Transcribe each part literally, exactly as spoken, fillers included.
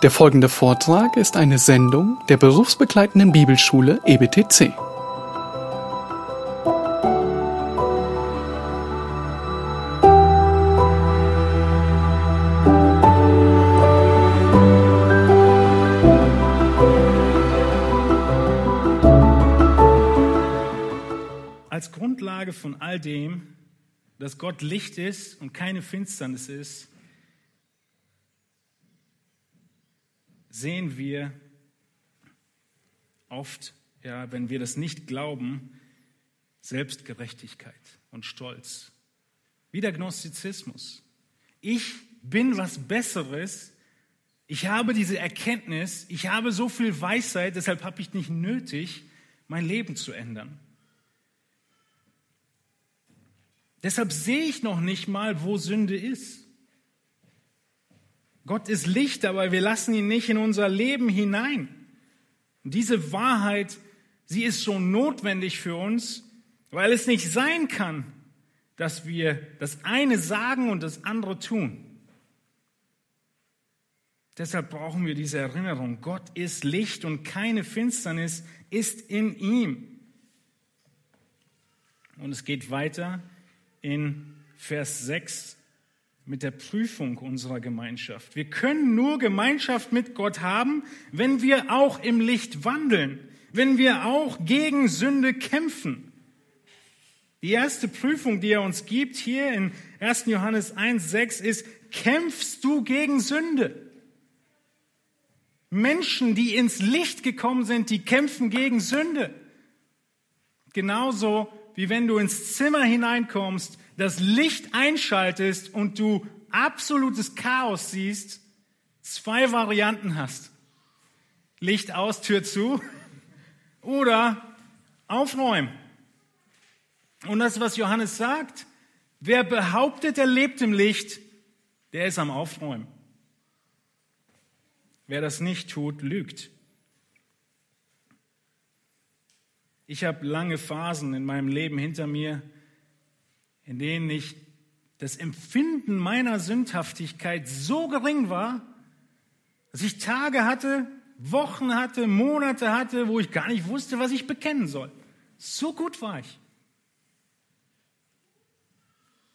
Der folgende Vortrag ist eine Sendung der berufsbegleitenden Bibelschule E B T C. Als Grundlage von all dem, dass Gott Licht ist und keine Finsternis ist, sehen wir oft, ja, wenn wir das nicht glauben, Selbstgerechtigkeit und Stolz. Wie der Gnostizismus. Ich bin was Besseres, ich habe diese Erkenntnis, ich habe so viel Weisheit, deshalb habe ich nicht nötig, mein Leben zu ändern. Deshalb sehe ich noch nicht mal, wo Sünde ist. Gott ist Licht, aber wir lassen ihn nicht in unser Leben hinein. Und diese Wahrheit, sie ist so notwendig für uns, weil es nicht sein kann, dass wir das eine sagen und das andere tun. Deshalb brauchen wir diese Erinnerung. Gott ist Licht und keine Finsternis ist in ihm. Und es geht weiter in Vers sechs. Mit der Prüfung unserer Gemeinschaft. Wir können nur Gemeinschaft mit Gott haben, wenn wir auch im Licht wandeln, wenn wir auch gegen Sünde kämpfen. Die erste Prüfung, die er uns gibt hier in ersten Johannes eins sechs ist, kämpfst du gegen Sünde? Menschen, die ins Licht gekommen sind, die kämpfen gegen Sünde. Genauso wie wenn du ins Zimmer hineinkommst, das Licht einschaltest und du absolutes Chaos siehst, zwei Varianten hast. Licht aus, Tür zu oder aufräumen. Und das, was Johannes sagt, wer behauptet, er lebt im Licht, der ist am Aufräumen. Wer das nicht tut, lügt. Ich habe lange Phasen in meinem Leben hinter mir, in denen ich das Empfinden meiner Sündhaftigkeit so gering war, dass ich Tage hatte, Wochen hatte, Monate hatte, wo ich gar nicht wusste, was ich bekennen soll. So gut war ich.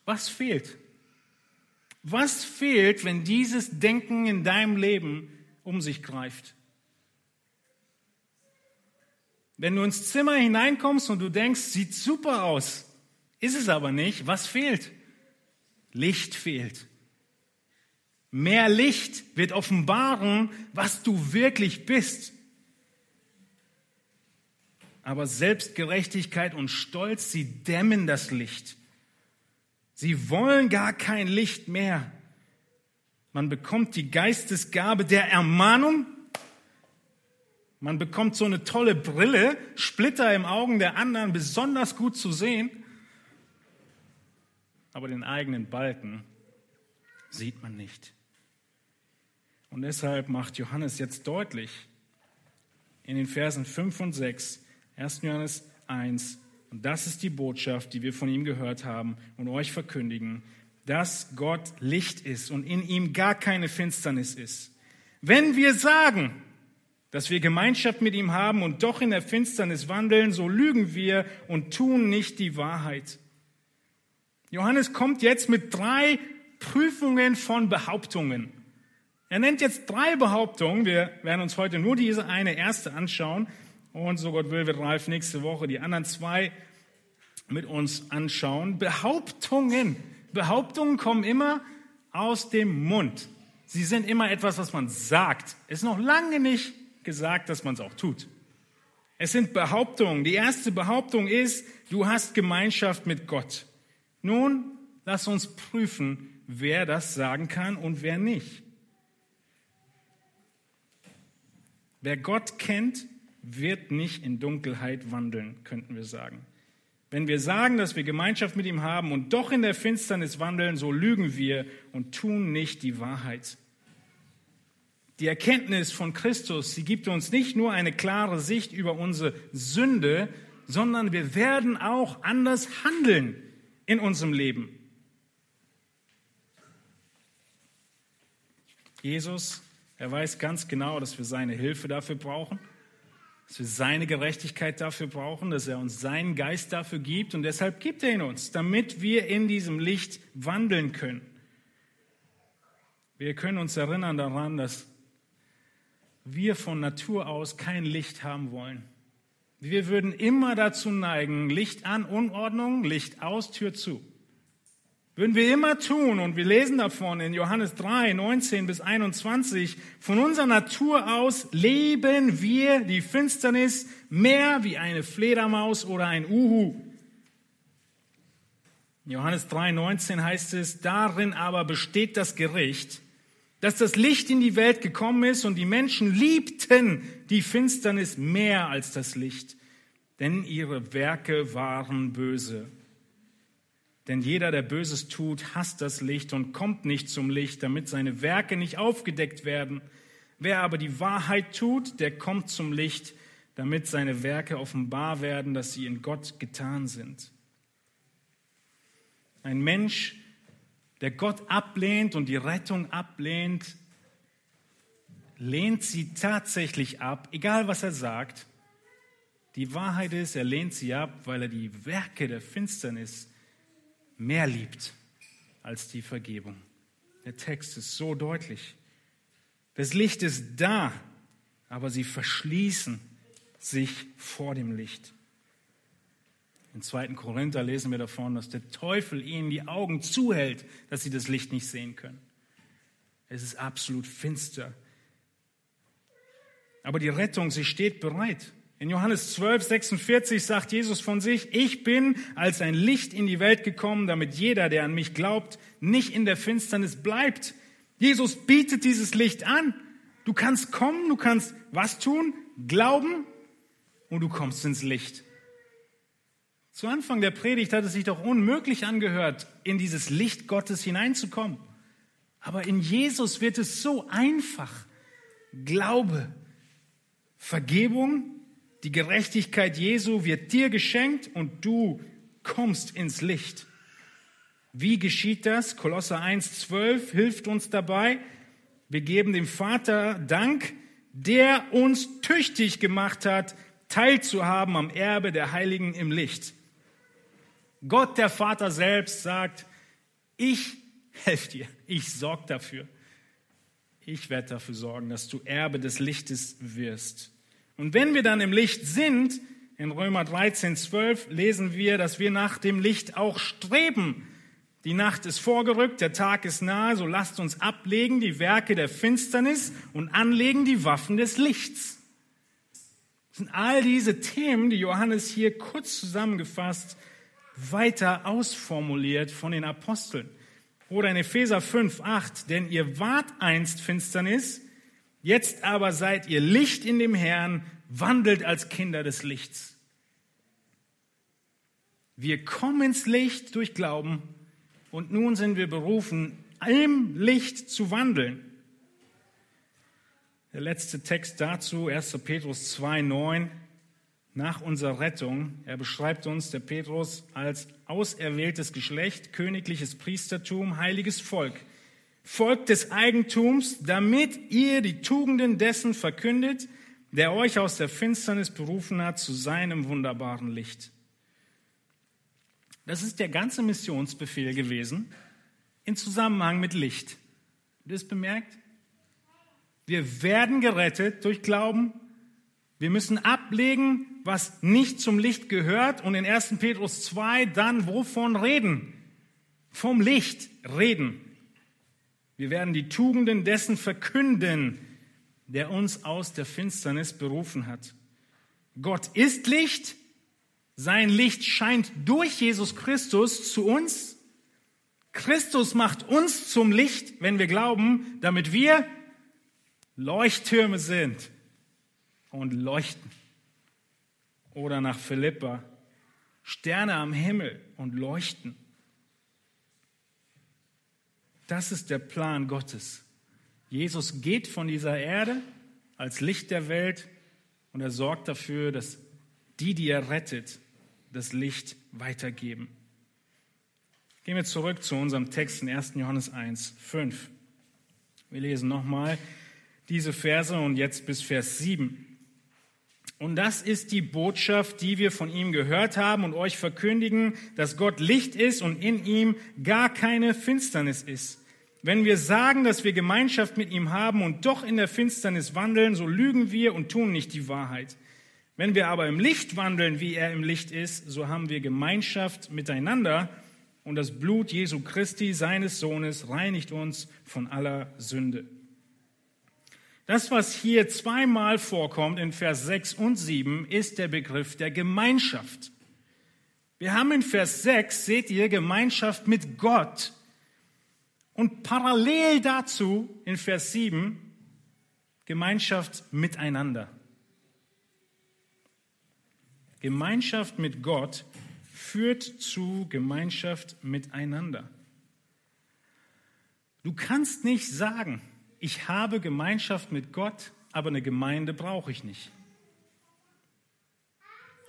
Was fehlt? Was fehlt, wenn dieses Denken in deinem Leben um sich greift? Wenn du ins Zimmer hineinkommst und du denkst, sieht super aus, ist es aber nicht. Was fehlt? Licht fehlt. Mehr Licht wird offenbaren, was du wirklich bist. Aber Selbstgerechtigkeit und Stolz, sie dämmen das Licht. Sie wollen gar kein Licht mehr. Man bekommt die Geistesgabe der Ermahnung. Man bekommt so eine tolle Brille, Splitter im Augen der anderen, besonders gut zu sehen. Aber den eigenen Balken sieht man nicht. Und deshalb macht Johannes jetzt deutlich, in den Versen fünf und sechs, ersten Johannes eins, und das ist die Botschaft, die wir von ihm gehört haben und euch verkündigen, dass Gott Licht ist und in ihm gar keine Finsternis ist. Wenn wir sagen, dass wir Gemeinschaft mit ihm haben und doch in der Finsternis wandeln, so lügen wir und tun nicht die Wahrheit. Johannes kommt jetzt mit drei Prüfungen von Behauptungen. Er nennt jetzt drei Behauptungen. Wir werden uns heute nur diese eine erste anschauen. Und so Gott will, wird Ralf nächste Woche die anderen zwei mit uns anschauen. Behauptungen. Behauptungen kommen immer aus dem Mund. Sie sind immer etwas, was man sagt. Es ist noch lange nicht gesagt, dass man es auch tut. Es sind Behauptungen. Die erste Behauptung ist, du hast Gemeinschaft mit Gott. Nun, lass uns prüfen, wer das sagen kann und wer nicht. Wer Gott kennt, wird nicht in Dunkelheit wandeln, könnten wir sagen. Wenn wir sagen, dass wir Gemeinschaft mit ihm haben und doch in der Finsternis wandeln, so lügen wir und tun nicht die Wahrheit. Die Erkenntnis von Christus, sie gibt uns nicht nur eine klare Sicht über unsere Sünde, sondern wir werden auch anders handeln. In unserem Leben. Jesus Er weiß ganz genau, dass wir seine Hilfe dafür brauchen, dass wir seine Gerechtigkeit dafür brauchen, dass er uns seinen Geist dafür gibt. Und deshalb gibt er ihn uns, damit wir in diesem Licht wandeln können. Wir können uns erinnern daran, dass wir von Natur aus kein Licht haben wollen. Wir würden immer dazu neigen, Licht an, Unordnung, Licht aus, Tür zu. Würden wir immer tun, und wir lesen davon in Johannes drei, neunzehn bis einundzwanzig, von unserer Natur aus leben wir die Finsternis mehr wie eine Fledermaus oder ein Uhu. In Johannes drei, neunzehn heißt es, darin aber besteht das Gericht, dass das Licht in die Welt gekommen ist und die Menschen liebten die Finsternis mehr als das Licht, denn ihre Werke waren böse. Denn jeder, der Böses tut, hasst das Licht und kommt nicht zum Licht, damit seine Werke nicht aufgedeckt werden. Wer aber die Wahrheit tut, der kommt zum Licht, damit seine Werke offenbar werden, dass sie in Gott getan sind. Ein Mensch, der Gott ablehnt und die Rettung ablehnt, lehnt sie tatsächlich ab, egal was er sagt. Die Wahrheit ist, er lehnt sie ab, weil er die Werke der Finsternis mehr liebt als die Vergebung. Der Text ist so deutlich. Das Licht ist da, aber sie verschließen sich vor dem Licht. In zweiten Korinther lesen wir davon, dass der Teufel ihnen die Augen zuhält, dass sie das Licht nicht sehen können. Es ist absolut finster. Aber die Rettung, sie steht bereit. In Johannes zwölf, sechsundvierzig sagt Jesus von sich, ich bin als ein Licht in die Welt gekommen, damit jeder, der an mich glaubt, nicht in der Finsternis bleibt. Jesus bietet dieses Licht an. Du kannst kommen, du kannst was tun? Glauben und du kommst ins Licht. Zu Anfang der Predigt hat es sich doch unmöglich angehört, in dieses Licht Gottes hineinzukommen. Aber in Jesus wird es so einfach. Glaube, Vergebung, die Gerechtigkeit Jesu wird dir geschenkt und du kommst ins Licht. Wie geschieht das? Kolosser eins, zwölf hilft uns dabei. Wir geben dem Vater Dank, der uns tüchtig gemacht hat, teilzuhaben am Erbe der Heiligen im Licht. Gott, der Vater selbst, sagt, ich helfe dir, ich sorge dafür. Ich werde dafür sorgen, dass du Erbe des Lichtes wirst. Und wenn wir dann im Licht sind, in Römer dreizehn, zwölf lesen wir, dass wir nach dem Licht auch streben. Die Nacht ist vorgerückt, der Tag ist nahe, so lasst uns ablegen die Werke der Finsternis und anlegen die Waffen des Lichts. Das sind all diese Themen, die Johannes hier kurz zusammengefasst weiter ausformuliert von den Aposteln. Oder in Epheser fünf, acht, denn ihr wart einst Finsternis, jetzt aber seid ihr Licht in dem Herrn, wandelt als Kinder des Lichts. Wir kommen ins Licht durch Glauben und nun sind wir berufen, im Licht zu wandeln. Der letzte Text dazu, erster Petrus zwei, neun, nach unserer Rettung. Er beschreibt uns, der Petrus, als auserwähltes Geschlecht, königliches Priestertum, heiliges Volk. Volk des Eigentums, damit ihr die Tugenden dessen verkündet, der euch aus der Finsternis berufen hat zu seinem wunderbaren Licht. Das ist der ganze Missionsbefehl gewesen in Zusammenhang mit Licht. Habt ihr das bemerkt? Wir werden gerettet durch Glauben. Wir müssen ablegen, was nicht zum Licht gehört. Und in ersten Petrus zwei dann wovon reden? Vom Licht reden. Wir werden die Tugenden dessen verkünden, der uns aus der Finsternis berufen hat. Gott ist Licht, sein Licht scheint durch Jesus Christus zu uns. Christus macht uns zum Licht, wenn wir glauben, damit wir Leuchttürme sind und leuchten. Oder nach Philipper, Sterne am Himmel und leuchten. Das ist der Plan Gottes. Jesus geht von dieser Erde als Licht der Welt und er sorgt dafür, dass die, die er rettet, das Licht weitergeben. Gehen wir zurück zu unserem Text in ersten Johannes eins, fünf. Wir lesen nochmal. diese Verse und jetzt bis Vers sieben. Und das ist die Botschaft, die wir von ihm gehört haben und euch verkündigen, dass Gott Licht ist und in ihm gar keine Finsternis ist. Wenn wir sagen, dass wir Gemeinschaft mit ihm haben und doch in der Finsternis wandeln, so lügen wir und tun nicht die Wahrheit. Wenn wir aber im Licht wandeln, wie er im Licht ist, so haben wir Gemeinschaft miteinander und das Blut Jesu Christi, seines Sohnes, reinigt uns von aller Sünde. Das, was hier zweimal vorkommt in Vers sechs und sieben, ist der Begriff der Gemeinschaft. Wir haben in Vers sechs, seht ihr, Gemeinschaft mit Gott. Und parallel dazu in Vers sieben, Gemeinschaft miteinander. Gemeinschaft mit Gott führt zu Gemeinschaft miteinander. Du kannst nicht sagen, ich habe Gemeinschaft mit Gott, aber eine Gemeinde brauche ich nicht.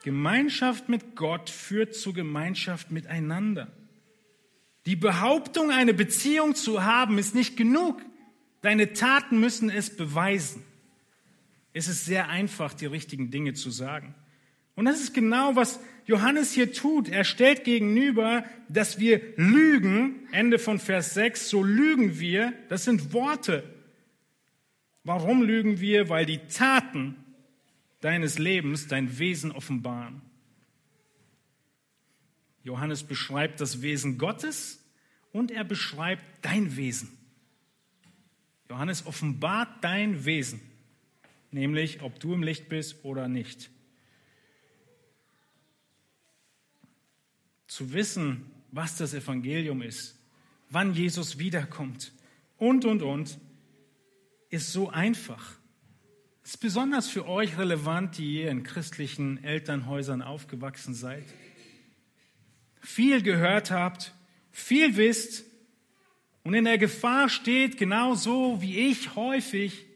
Gemeinschaft mit Gott führt zu Gemeinschaft miteinander. Die Behauptung, eine Beziehung zu haben, ist nicht genug. Deine Taten müssen es beweisen. Es ist sehr einfach, die richtigen Dinge zu sagen. Und das ist genau, was Johannes hier tut. Er stellt gegenüber, dass wir lügen, Ende von Vers sechs, so lügen wir, das sind Worte. Warum lügen wir? Weil die Taten deines Lebens dein Wesen offenbaren. Johannes beschreibt das Wesen Gottes und er beschreibt dein Wesen. Johannes offenbart dein Wesen, nämlich ob du im Licht bist oder nicht. Zu wissen, was das Evangelium ist, wann Jesus wiederkommt und, und, und, ist so einfach. Es ist besonders für euch relevant, die ihr in christlichen Elternhäusern aufgewachsen seid, viel gehört habt, viel wisst und in der Gefahr steht, genauso wie ich häufig,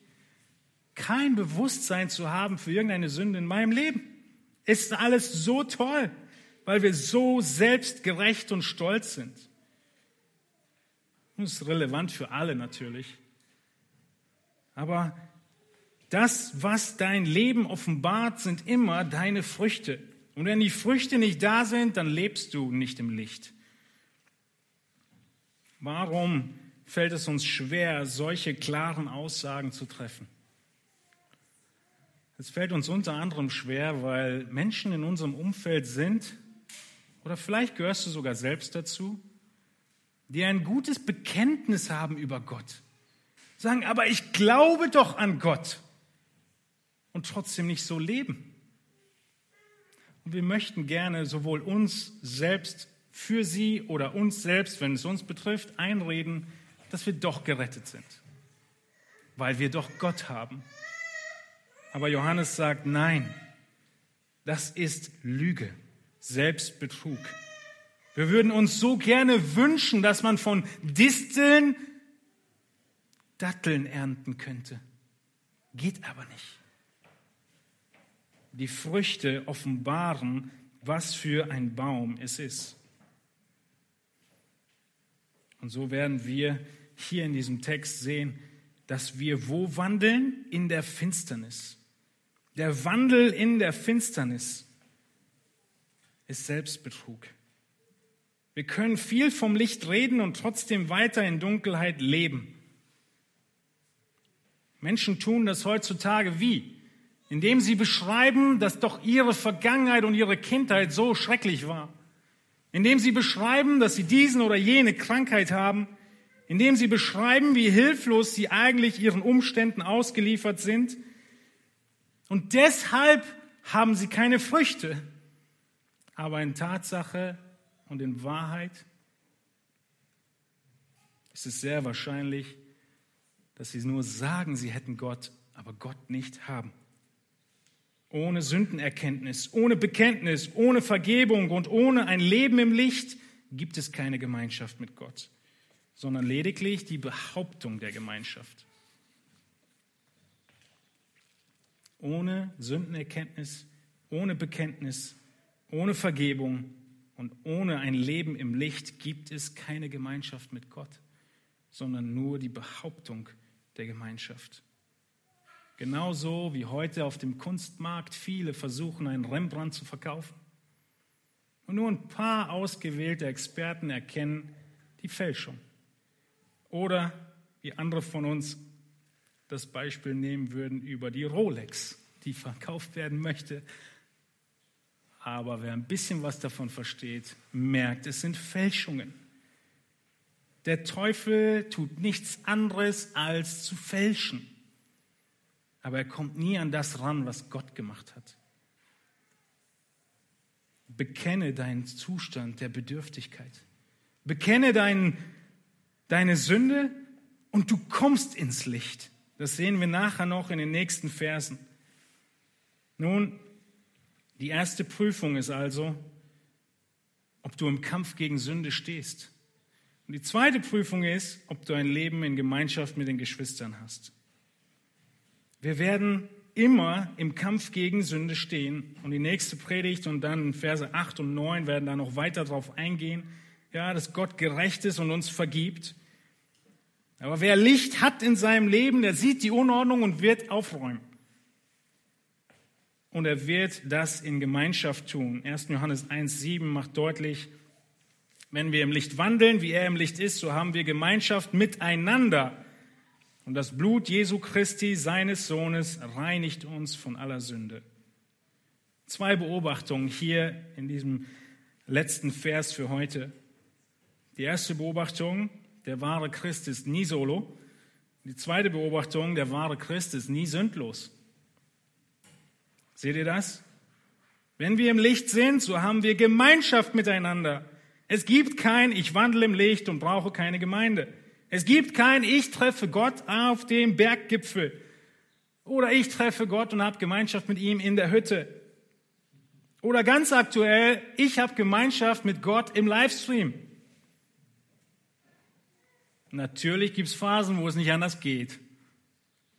kein Bewusstsein zu haben für irgendeine Sünde in meinem Leben. Es ist alles so toll, weil wir so selbstgerecht und stolz sind. Das ist relevant für alle natürlich. Aber das, was dein Leben offenbart, sind immer deine Früchte. Und wenn die Früchte nicht da sind, dann lebst du nicht im Licht. Warum fällt es uns schwer, solche klaren Aussagen zu treffen? Es fällt uns unter anderem schwer, weil Menschen in unserem Umfeld sind, oder vielleicht gehörst du sogar selbst dazu, die ein gutes Bekenntnis haben über Gott. Sagen, aber ich glaube doch an Gott und trotzdem nicht so leben. Und wir möchten gerne sowohl uns selbst für sie oder uns selbst, wenn es uns betrifft, einreden, dass wir doch gerettet sind, weil wir doch Gott haben. Aber Johannes sagt, nein, das ist Lüge. Selbstbetrug. Wir würden uns so gerne wünschen, dass man von Disteln Datteln ernten könnte. Geht aber nicht. Die Früchte offenbaren, was für ein Baum es ist. Und so werden wir hier in diesem Text sehen, dass wir wo wandeln? In der Finsternis. Der Wandel in der Finsternis ist Selbstbetrug. Wir können viel vom Licht reden und trotzdem weiter in Dunkelheit leben. Menschen tun das heutzutage wie? Indem sie beschreiben, dass doch ihre Vergangenheit und ihre Kindheit so schrecklich war. Indem sie beschreiben, dass sie diesen oder jene Krankheit haben. Indem sie beschreiben, wie hilflos sie eigentlich ihren Umständen ausgeliefert sind. Und deshalb haben sie keine Früchte. Aber in Tatsache und in Wahrheit ist es sehr wahrscheinlich, dass sie nur sagen, sie hätten Gott, aber Gott nicht haben. Ohne Sündenerkenntnis, ohne Bekenntnis, ohne Vergebung und ohne ein Leben im Licht gibt es keine Gemeinschaft mit Gott, sondern lediglich die Behauptung der Gemeinschaft. Ohne Sündenerkenntnis, ohne Bekenntnis, ohne Vergebung und ohne ein Leben im Licht gibt es keine Gemeinschaft mit Gott, sondern nur die Behauptung der Gemeinschaft. Genauso wie heute auf dem Kunstmarkt viele versuchen, einen Rembrandt zu verkaufen. Und nur ein paar ausgewählte Experten erkennen die Fälschung. Oder wie andere von uns das Beispiel nehmen würden über die Rolex, die verkauft werden möchte. Aber wer ein bisschen was davon versteht, merkt, es sind Fälschungen. Der Teufel tut nichts anderes, als zu fälschen. Aber er kommt nie an das ran, was Gott gemacht hat. Bekenne deinen Zustand der Bedürftigkeit. Bekenne dein, deine Sünde und du kommst ins Licht. Das sehen wir nachher noch in den nächsten Versen. Nun, die erste Prüfung ist also, ob du im Kampf gegen Sünde stehst. Und die zweite Prüfung ist, ob du ein Leben in Gemeinschaft mit den Geschwistern hast. Wir werden immer im Kampf gegen Sünde stehen. Und die nächste Predigt und dann Verse acht und neun werden da noch weiter drauf eingehen. Ja, dass Gott gerecht ist und uns vergibt. Aber wer Licht hat in seinem Leben, der sieht die Unordnung und wird aufräumen. Und er wird das in Gemeinschaft tun. erster Johannes eins sieben macht deutlich, wenn wir im Licht wandeln, wie er im Licht ist, so haben wir Gemeinschaft miteinander. Und das Blut Jesu Christi, seines Sohnes, reinigt uns von aller Sünde. Zwei Beobachtungen hier in diesem letzten Vers für heute. Die erste Beobachtung, der wahre Christ ist nie solo. Die zweite Beobachtung, der wahre Christ ist nie sündlos. Seht ihr das? Wenn wir im Licht sind, so haben wir Gemeinschaft miteinander. Es gibt kein, ich wandle im Licht und brauche keine Gemeinde. Es gibt kein, ich treffe Gott auf dem Berggipfel. Oder ich treffe Gott und habe Gemeinschaft mit ihm in der Hütte. Oder ganz aktuell, ich habe Gemeinschaft mit Gott im Livestream. Natürlich gibt es Phasen, wo es nicht anders geht.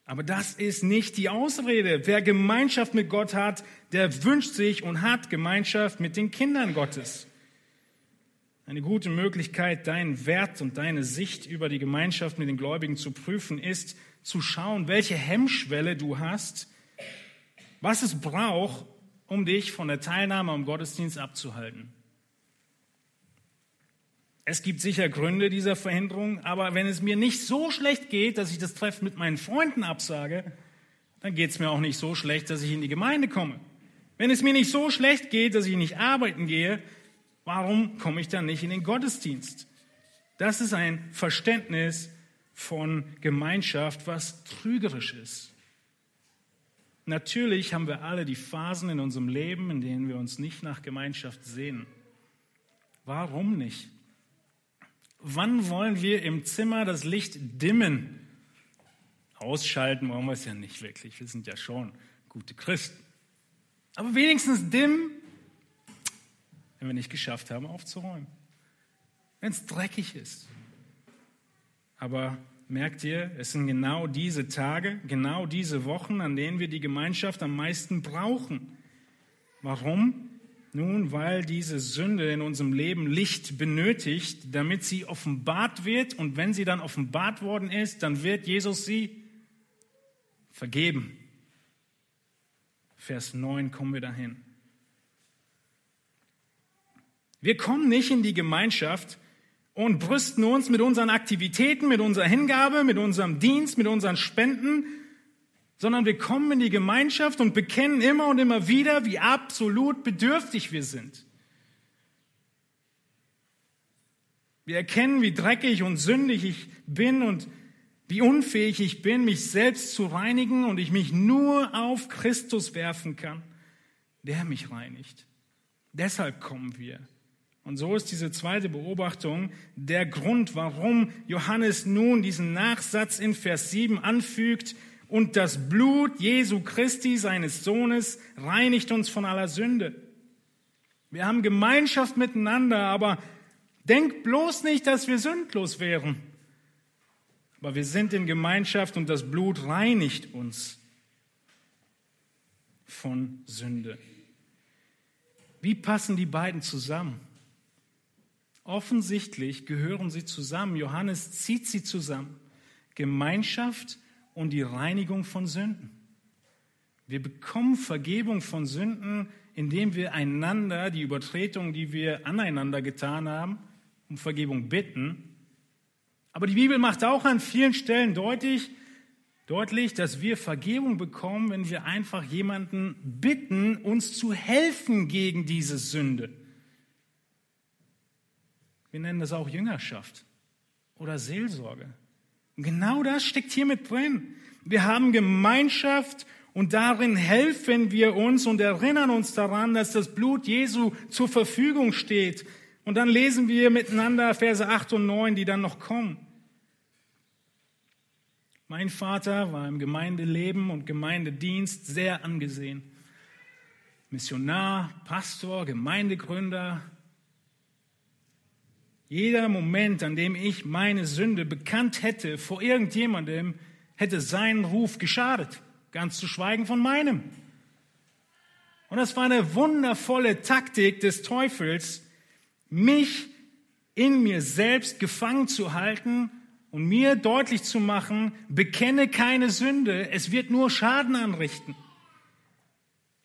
Aber das ist nicht die Ausrede. Wer Gemeinschaft mit Gott hat, der wünscht sich und hat Gemeinschaft mit den Kindern Gottes. Eine gute Möglichkeit, deinen Wert und deine Sicht über die Gemeinschaft mit den Gläubigen zu prüfen, ist zu schauen, welche Hemmschwelle du hast, was es braucht, um dich von der Teilnahme am Gottesdienst abzuhalten. Es gibt sicher Gründe dieser Verhinderung, aber wenn es mir nicht so schlecht geht, dass ich das Treffen mit meinen Freunden absage, dann geht es mir auch nicht so schlecht, dass ich in die Gemeinde komme. Wenn es mir nicht so schlecht geht, dass ich nicht arbeiten gehe, warum komme ich dann nicht in den Gottesdienst? Das ist ein Verständnis von Gemeinschaft, was trügerisch ist. Natürlich haben wir alle die Phasen in unserem Leben, in denen wir uns nicht nach Gemeinschaft sehnen. Warum nicht? Wann wollen wir im Zimmer das Licht dimmen? Ausschalten wollen wir es ja nicht wirklich. Wir sind ja schon gute Christen. Aber wenigstens dimmen, wenn wir nicht geschafft haben, aufzuräumen. Wenn es dreckig ist. Aber merkt ihr, es sind genau diese Tage, genau diese Wochen, an denen wir die Gemeinschaft am meisten brauchen. Warum? Nun, weil diese Sünde in unserem Leben Licht benötigt, damit sie offenbart wird. Und wenn sie dann offenbart worden ist, dann wird Jesus sie vergeben. Vers neun kommen wir dahin. Wir kommen nicht in die Gemeinschaft und brüsten uns mit unseren Aktivitäten, mit unserer Hingabe, mit unserem Dienst, mit unseren Spenden, sondern wir kommen in die Gemeinschaft und bekennen immer und immer wieder, wie absolut bedürftig wir sind. Wir erkennen, wie dreckig und sündig ich bin und wie unfähig ich bin, mich selbst zu reinigen und ich mich nur auf Christus werfen kann, der mich reinigt. Deshalb kommen wir. Und so ist diese zweite Beobachtung der Grund, warum Johannes nun diesen Nachsatz in Vers sieben anfügt, und das Blut Jesu Christi, seines Sohnes, reinigt uns von aller Sünde. Wir haben Gemeinschaft miteinander, aber denkt bloß nicht, dass wir sündlos wären. Aber wir sind in Gemeinschaft und das Blut reinigt uns von Sünde. Wie passen die beiden zusammen? Offensichtlich gehören sie zusammen. Johannes zieht sie zusammen. Gemeinschaft und die Reinigung von Sünden. Wir bekommen Vergebung von Sünden, indem wir einander die Übertretungen, die wir aneinander getan haben, um Vergebung bitten. Aber die Bibel macht auch an vielen Stellen deutlich, deutlich, dass wir Vergebung bekommen, wenn wir einfach jemanden bitten, uns zu helfen gegen diese Sünde. Wir nennen das auch Jüngerschaft oder Seelsorge. Und genau das steckt hier mit drin. Wir haben Gemeinschaft und darin helfen wir uns und erinnern uns daran, dass das Blut Jesu zur Verfügung steht. Und dann lesen wir miteinander Verse acht und neun, die dann noch kommen. Mein Vater war im Gemeindeleben und Gemeindedienst sehr angesehen. Missionar, Pastor, Gemeindegründer. Jeder Moment, an dem ich meine Sünde bekannt hätte vor irgendjemandem, hätte seinen Ruf geschadet, ganz zu schweigen von meinem. Und das war eine wundervolle Taktik des Teufels, mich in mir selbst gefangen zu halten und mir deutlich zu machen, bekenne keine Sünde, es wird nur Schaden anrichten.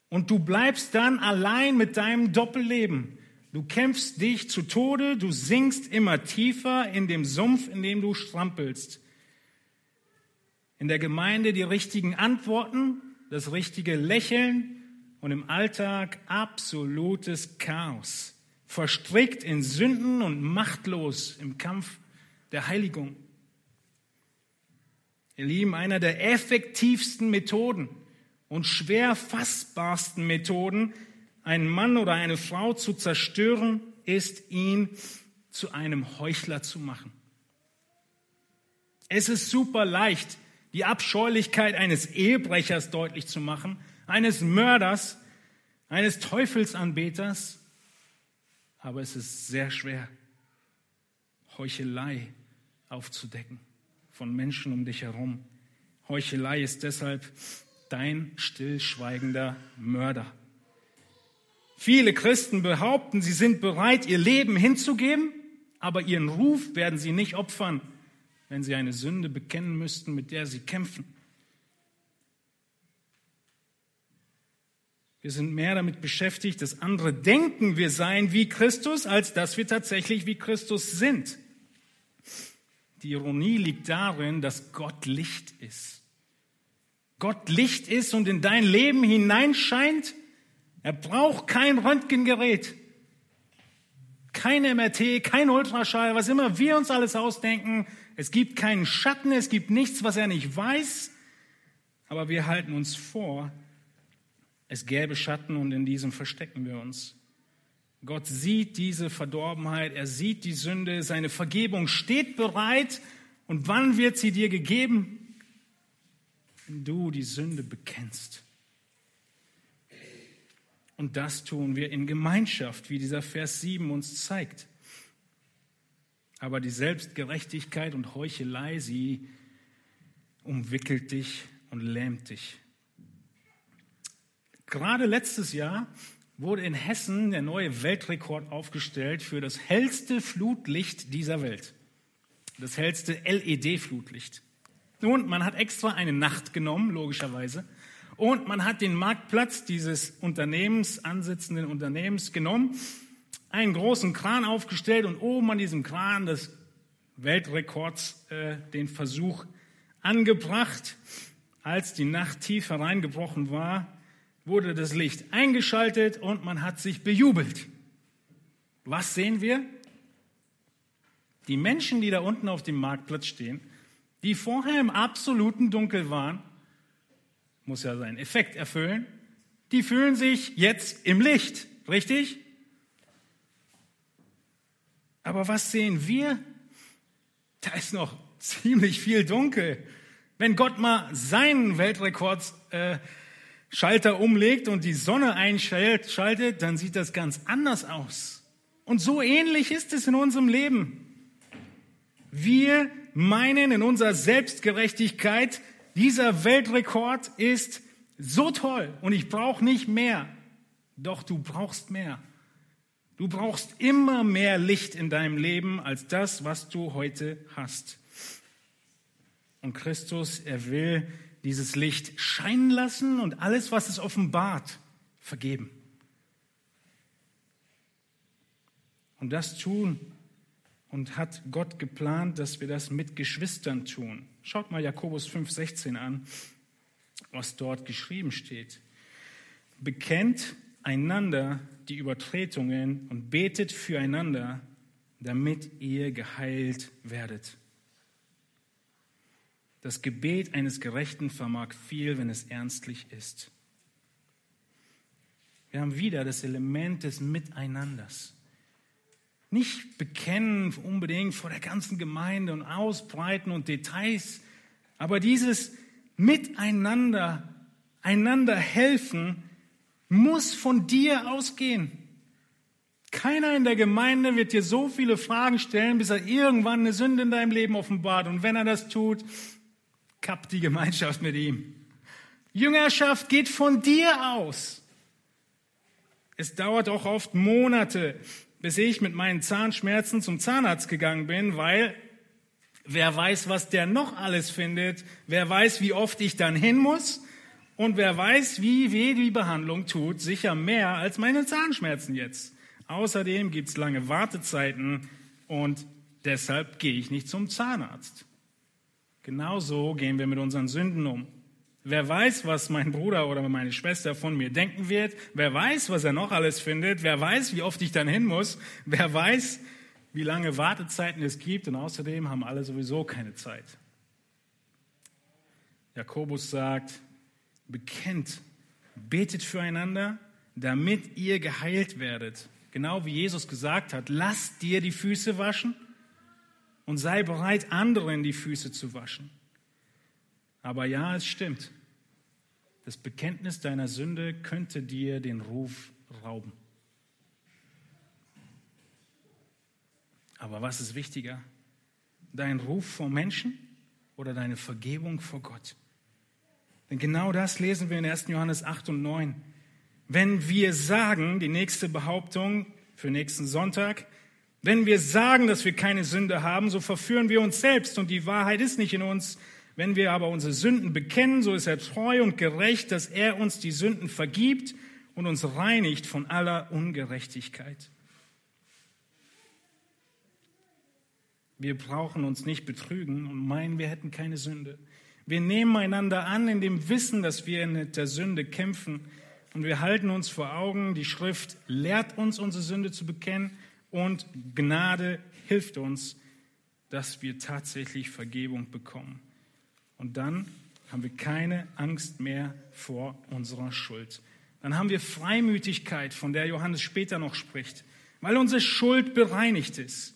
Und du bleibst dann allein mit deinem Doppelleben. Du kämpfst dich zu Tode, du sinkst immer tiefer in dem Sumpf, in dem du strampelst. In der Gemeinde die richtigen Antworten, das richtige Lächeln und im Alltag absolutes Chaos. Verstrickt in Sünden und machtlos im Kampf der Heiligung. Ihr Lieben, einer der effektivsten Methoden und schwer fassbarsten Methoden, einen Mann oder eine Frau zu zerstören, ist, ihn zu einem Heuchler zu machen. Es ist super leicht, die Abscheulichkeit eines Ehebrechers deutlich zu machen, eines Mörders, eines Teufelsanbeters, aber es ist sehr schwer, Heuchelei aufzudecken von Menschen um dich herum. Heuchelei ist deshalb dein stillschweigender Mörder. Viele Christen behaupten, sie sind bereit, ihr Leben hinzugeben, aber ihren Ruf werden sie nicht opfern, wenn sie eine Sünde bekennen müssten, mit der sie kämpfen. Wir sind mehr damit beschäftigt, dass andere denken, wir seien wie Christus, als dass wir tatsächlich wie Christus sind. Die Ironie liegt darin, dass Gott Licht ist. Gott Licht ist und in dein Leben hineinscheint. Er braucht kein Röntgengerät, kein M R T, kein Ultraschall, was immer wir uns alles ausdenken. Es gibt keinen Schatten, es gibt nichts, was er nicht weiß. Aber wir halten uns vor, es gäbe Schatten und in diesem verstecken wir uns. Gott sieht diese Verdorbenheit, er sieht die Sünde, seine Vergebung steht bereit. Und wann wird sie dir gegeben? Wenn du die Sünde bekennst. Und das tun wir in Gemeinschaft, wie dieser Vers sieben uns zeigt. Aber die Selbstgerechtigkeit und Heuchelei, sie umwickelt dich und lähmt dich. Gerade letztes Jahr wurde in Hessen der neue Weltrekord aufgestellt für das hellste Flutlicht dieser Welt. Das hellste L E D-Flutlicht. Und man hat extra eine Nacht genommen, logischerweise. Und man hat den Marktplatz dieses Unternehmens, ansitzenden Unternehmens genommen, einen großen Kran aufgestellt und oben an diesem Kran des Weltrekords äh, den Versuch angebracht. Als die Nacht tief hereingebrochen war, wurde das Licht eingeschaltet und man hat sich bejubelt. Was sehen wir? Die Menschen, die da unten auf dem Marktplatz stehen, die vorher im absoluten Dunkel waren, muss ja seinen Effekt erfüllen, die fühlen sich jetzt im Licht, richtig? Aber was sehen wir? Da ist noch ziemlich viel dunkel. Wenn Gott mal seinen Weltrekordschalter umlegt und die Sonne einschaltet, dann sieht das ganz anders aus. Und so ähnlich ist es in unserem Leben. Wir meinen in unserer Selbstgerechtigkeit, dieser Weltrekord ist so toll und ich brauche nicht mehr. Doch du brauchst mehr. Du brauchst immer mehr Licht in deinem Leben als das, was du heute hast. Und Christus, er will dieses Licht scheinen lassen und alles, was es offenbart, vergeben. Und das tun und hat Gott geplant, dass wir das mit Geschwistern tun. Schaut mal Jakobus fünf sechzehn an, was dort geschrieben steht. Bekennt einander die Übertretungen und betet füreinander, damit ihr geheilt werdet. Das Gebet eines Gerechten vermag viel, wenn es ernstlich ist. Wir haben wieder das Element des Miteinanders. Nicht bekennen unbedingt vor der ganzen Gemeinde und ausbreiten und Details, aber dieses Miteinander, einander helfen, muss von dir ausgehen. Keiner in der Gemeinde wird dir so viele Fragen stellen, bis er irgendwann eine Sünde in deinem Leben offenbart. Und wenn er das tut, kappt die Gemeinschaft mit ihm. Jüngerschaft geht von dir aus. Es dauert auch oft Monate, bis ich mit meinen Zahnschmerzen zum Zahnarzt gegangen bin, weil wer weiß, was der noch alles findet, wer weiß, wie oft ich dann hin muss und wer weiß, wie weh die Behandlung tut, sicher mehr als meine Zahnschmerzen jetzt. Außerdem gibt es lange Wartezeiten und deshalb gehe ich nicht zum Zahnarzt. Genauso gehen wir mit unseren Sünden um. Wer weiß, was mein Bruder oder meine Schwester von mir denken wird. Wer weiß, was er noch alles findet. Wer weiß, wie oft ich dann hin muss. Wer weiß, wie lange Wartezeiten es gibt. Und außerdem haben alle sowieso keine Zeit. Jakobus sagt, bekennt, betet füreinander, damit ihr geheilt werdet. Genau wie Jesus gesagt hat, lasst dir die Füße waschen und sei bereit, anderen die Füße zu waschen. Aber ja, es stimmt. Das Bekenntnis deiner Sünde könnte dir den Ruf rauben. Aber was ist wichtiger? Dein Ruf vor Menschen oder deine Vergebung vor Gott? Denn genau das lesen wir in ersten Johannes acht und neun. Wenn wir sagen, die nächste Behauptung für nächsten Sonntag, wenn wir sagen, dass wir keine Sünde haben, so verführen wir uns selbst und die Wahrheit ist nicht in uns. Wenn wir aber unsere Sünden bekennen, so ist er treu und gerecht, dass er uns die Sünden vergibt und uns reinigt von aller Ungerechtigkeit. Wir brauchen uns nicht betrügen und meinen, wir hätten keine Sünde. Wir nehmen einander an in dem Wissen, dass wir mit der Sünde kämpfen und wir halten uns vor Augen. Die Schrift lehrt uns, unsere Sünde zu bekennen und Gnade hilft uns, dass wir tatsächlich Vergebung bekommen. Und dann haben wir keine Angst mehr vor unserer Schuld. Dann haben wir Freimütigkeit, von der Johannes später noch spricht, weil unsere Schuld bereinigt ist.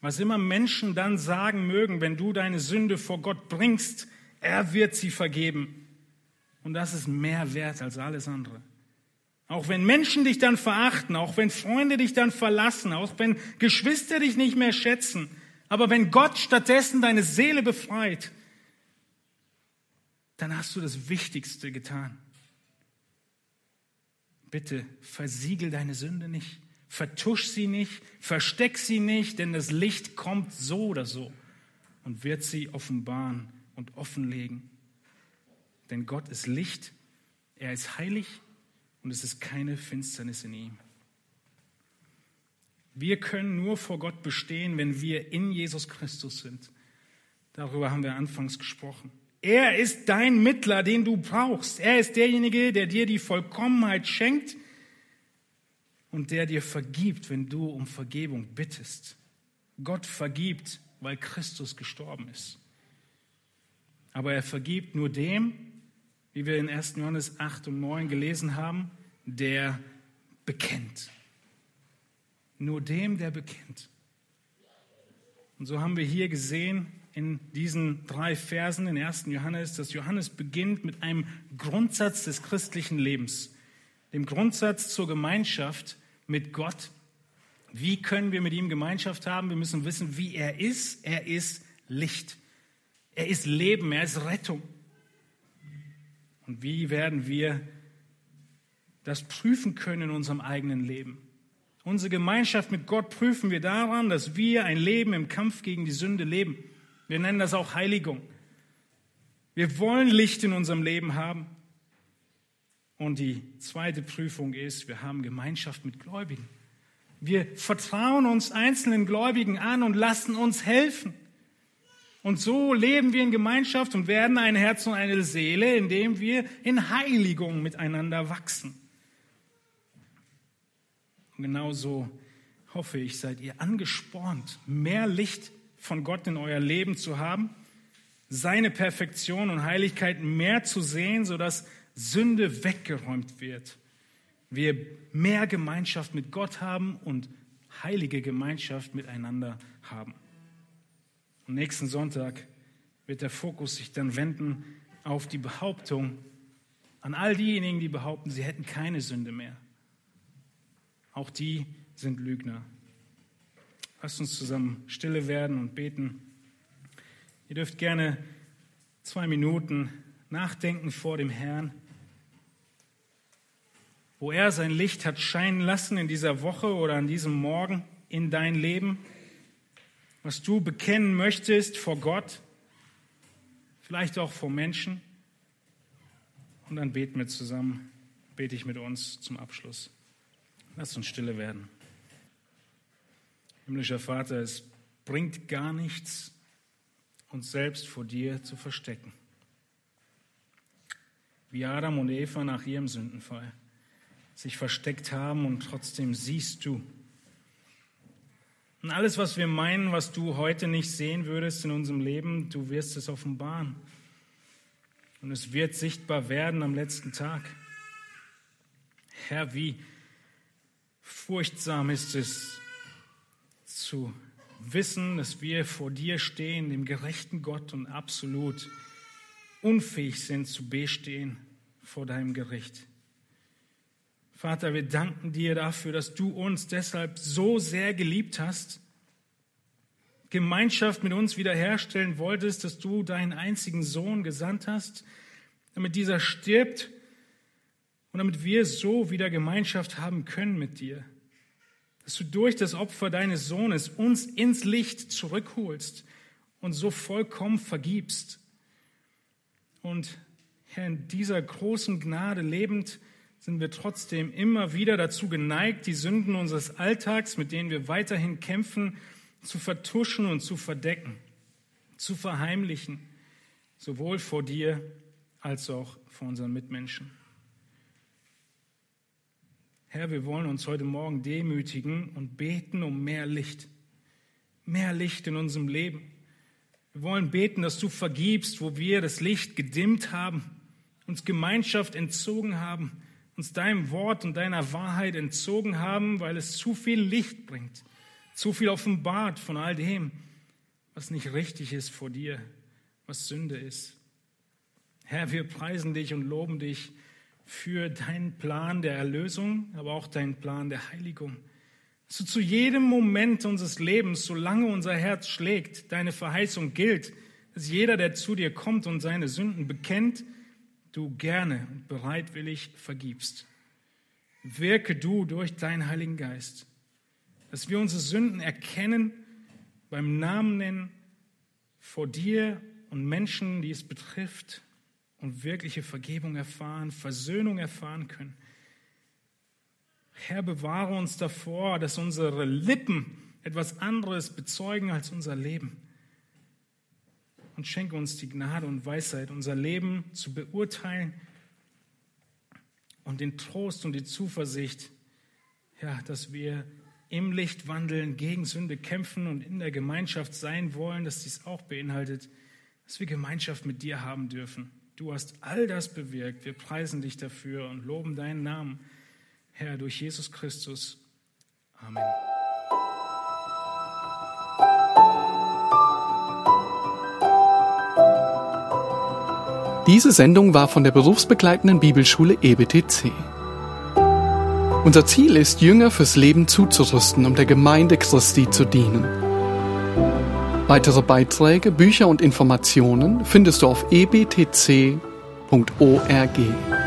Was immer Menschen dann sagen mögen, wenn du deine Sünde vor Gott bringst, er wird sie vergeben. Und das ist mehr wert als alles andere. Auch wenn Menschen dich dann verachten, auch wenn Freunde dich dann verlassen, auch wenn Geschwister dich nicht mehr schätzen, aber wenn Gott stattdessen deine Seele befreit, dann hast du das Wichtigste getan. Bitte versiegel deine Sünde nicht, vertusch sie nicht, versteck sie nicht, denn das Licht kommt so oder so und wird sie offenbaren und offenlegen. Denn Gott ist Licht, er ist heilig und es ist keine Finsternis in ihm. Wir können nur vor Gott bestehen, wenn wir in Jesus Christus sind. Darüber haben wir anfangs gesprochen. Er ist dein Mittler, den du brauchst. Er ist derjenige, der dir die Vollkommenheit schenkt und der dir vergibt, wenn du um Vergebung bittest. Gott vergibt, weil Christus gestorben ist. Aber er vergibt nur dem, wie wir in ersten Johannes acht und neun gelesen haben, der bekennt. Nur dem, der bekennt. Und so haben wir hier gesehen in diesen drei Versen in ersten Johannes, dass Johannes beginnt mit einem Grundsatz des christlichen Lebens, dem Grundsatz zur Gemeinschaft mit Gott. Wie können wir mit ihm Gemeinschaft haben? Wir müssen wissen, wie er ist. Er ist Licht. Er ist Leben. Er ist Rettung. Und wie werden wir das prüfen können in unserem eigenen Leben? Unsere Gemeinschaft mit Gott prüfen wir daran, dass wir ein Leben im Kampf gegen die Sünde leben. Wir nennen das auch Heiligung. Wir wollen Licht in unserem Leben haben. Und die zweite Prüfung ist, wir haben Gemeinschaft mit Gläubigen. Wir vertrauen uns einzelnen Gläubigen an und lassen uns helfen. Und so leben wir in Gemeinschaft und werden ein Herz und eine Seele, indem wir in Heiligung miteinander wachsen. Und genauso hoffe ich, seid ihr angespornt, mehr Licht von Gott in euer Leben zu haben, seine Perfektion und Heiligkeit mehr zu sehen, sodass Sünde weggeräumt wird. Wir mehr Gemeinschaft mit Gott haben und heilige Gemeinschaft miteinander haben. Am nächsten Sonntag wird der Fokus sich dann wenden auf die Behauptung an all diejenigen, die behaupten, sie hätten keine Sünde mehr. Auch die sind Lügner. Lasst uns zusammen stille werden und beten. Ihr dürft gerne zwei Minuten nachdenken vor dem Herrn, wo er sein Licht hat scheinen lassen in dieser Woche oder an diesem Morgen in dein Leben, was du bekennen möchtest vor Gott, vielleicht auch vor Menschen. Und dann beten wir zusammen, bete ich mit uns zum Abschluss. Lass uns stille werden. Himmlischer Vater, es bringt gar nichts, uns selbst vor dir zu verstecken. Wie Adam und Eva nach ihrem Sündenfall sich versteckt haben und trotzdem siehst du. Und alles, was wir meinen, was du heute nicht sehen würdest in unserem Leben, du wirst es offenbaren. Und es wird sichtbar werden am letzten Tag. Herr, wie furchtsam ist es, zu wissen, dass wir vor dir stehen, dem gerechten Gott, und absolut unfähig sind zu bestehen vor deinem Gericht. Vater, wir danken dir dafür, dass du uns deshalb so sehr geliebt hast, Gemeinschaft mit uns wiederherstellen wolltest, dass du deinen einzigen Sohn gesandt hast, damit dieser stirbt und damit wir so wieder Gemeinschaft haben können mit dir. Dass du durch das Opfer deines Sohnes uns ins Licht zurückholst und so vollkommen vergibst. Und Herr, in dieser großen Gnade lebend, sind wir trotzdem immer wieder dazu geneigt, die Sünden unseres Alltags, mit denen wir weiterhin kämpfen, zu vertuschen und zu verdecken, zu verheimlichen, sowohl vor dir als auch vor unseren Mitmenschen. Herr, wir wollen uns heute Morgen demütigen und beten um mehr Licht, mehr Licht in unserem Leben. Wir wollen beten, dass du vergibst, wo wir das Licht gedimmt haben, uns Gemeinschaft entzogen haben, uns deinem Wort und deiner Wahrheit entzogen haben, weil es zu viel Licht bringt, zu viel offenbart von all dem, was nicht richtig ist vor dir, was Sünde ist. Herr, wir preisen dich und loben dich für deinen Plan der Erlösung, aber auch deinen Plan der Heiligung. Dass du zu jedem Moment unseres Lebens, solange unser Herz schlägt, deine Verheißung gilt, dass jeder, der zu dir kommt und seine Sünden bekennt, du gerne und bereitwillig vergibst. Wirke du durch deinen Heiligen Geist, dass wir unsere Sünden erkennen, beim Namen nennen, vor dir und Menschen, die es betrifft, und wirkliche Vergebung erfahren, Versöhnung erfahren können. Herr, bewahre uns davor, dass unsere Lippen etwas anderes bezeugen als unser Leben. Und schenke uns die Gnade und Weisheit, unser Leben zu beurteilen und den Trost und die Zuversicht, ja, dass wir im Licht wandeln, gegen Sünde kämpfen und in der Gemeinschaft sein wollen, dass dies auch beinhaltet, dass wir Gemeinschaft mit dir haben dürfen. Du hast all das bewirkt. Wir preisen dich dafür und loben deinen Namen, Herr, durch Jesus Christus. Amen. Diese Sendung war von der berufsbegleitenden Bibelschule E B T C. Unser Ziel ist, Jünger fürs Leben zuzurüsten, um der Gemeinde Christi zu dienen. Weitere Beiträge, Bücher und Informationen findest du auf e b t c punkt org.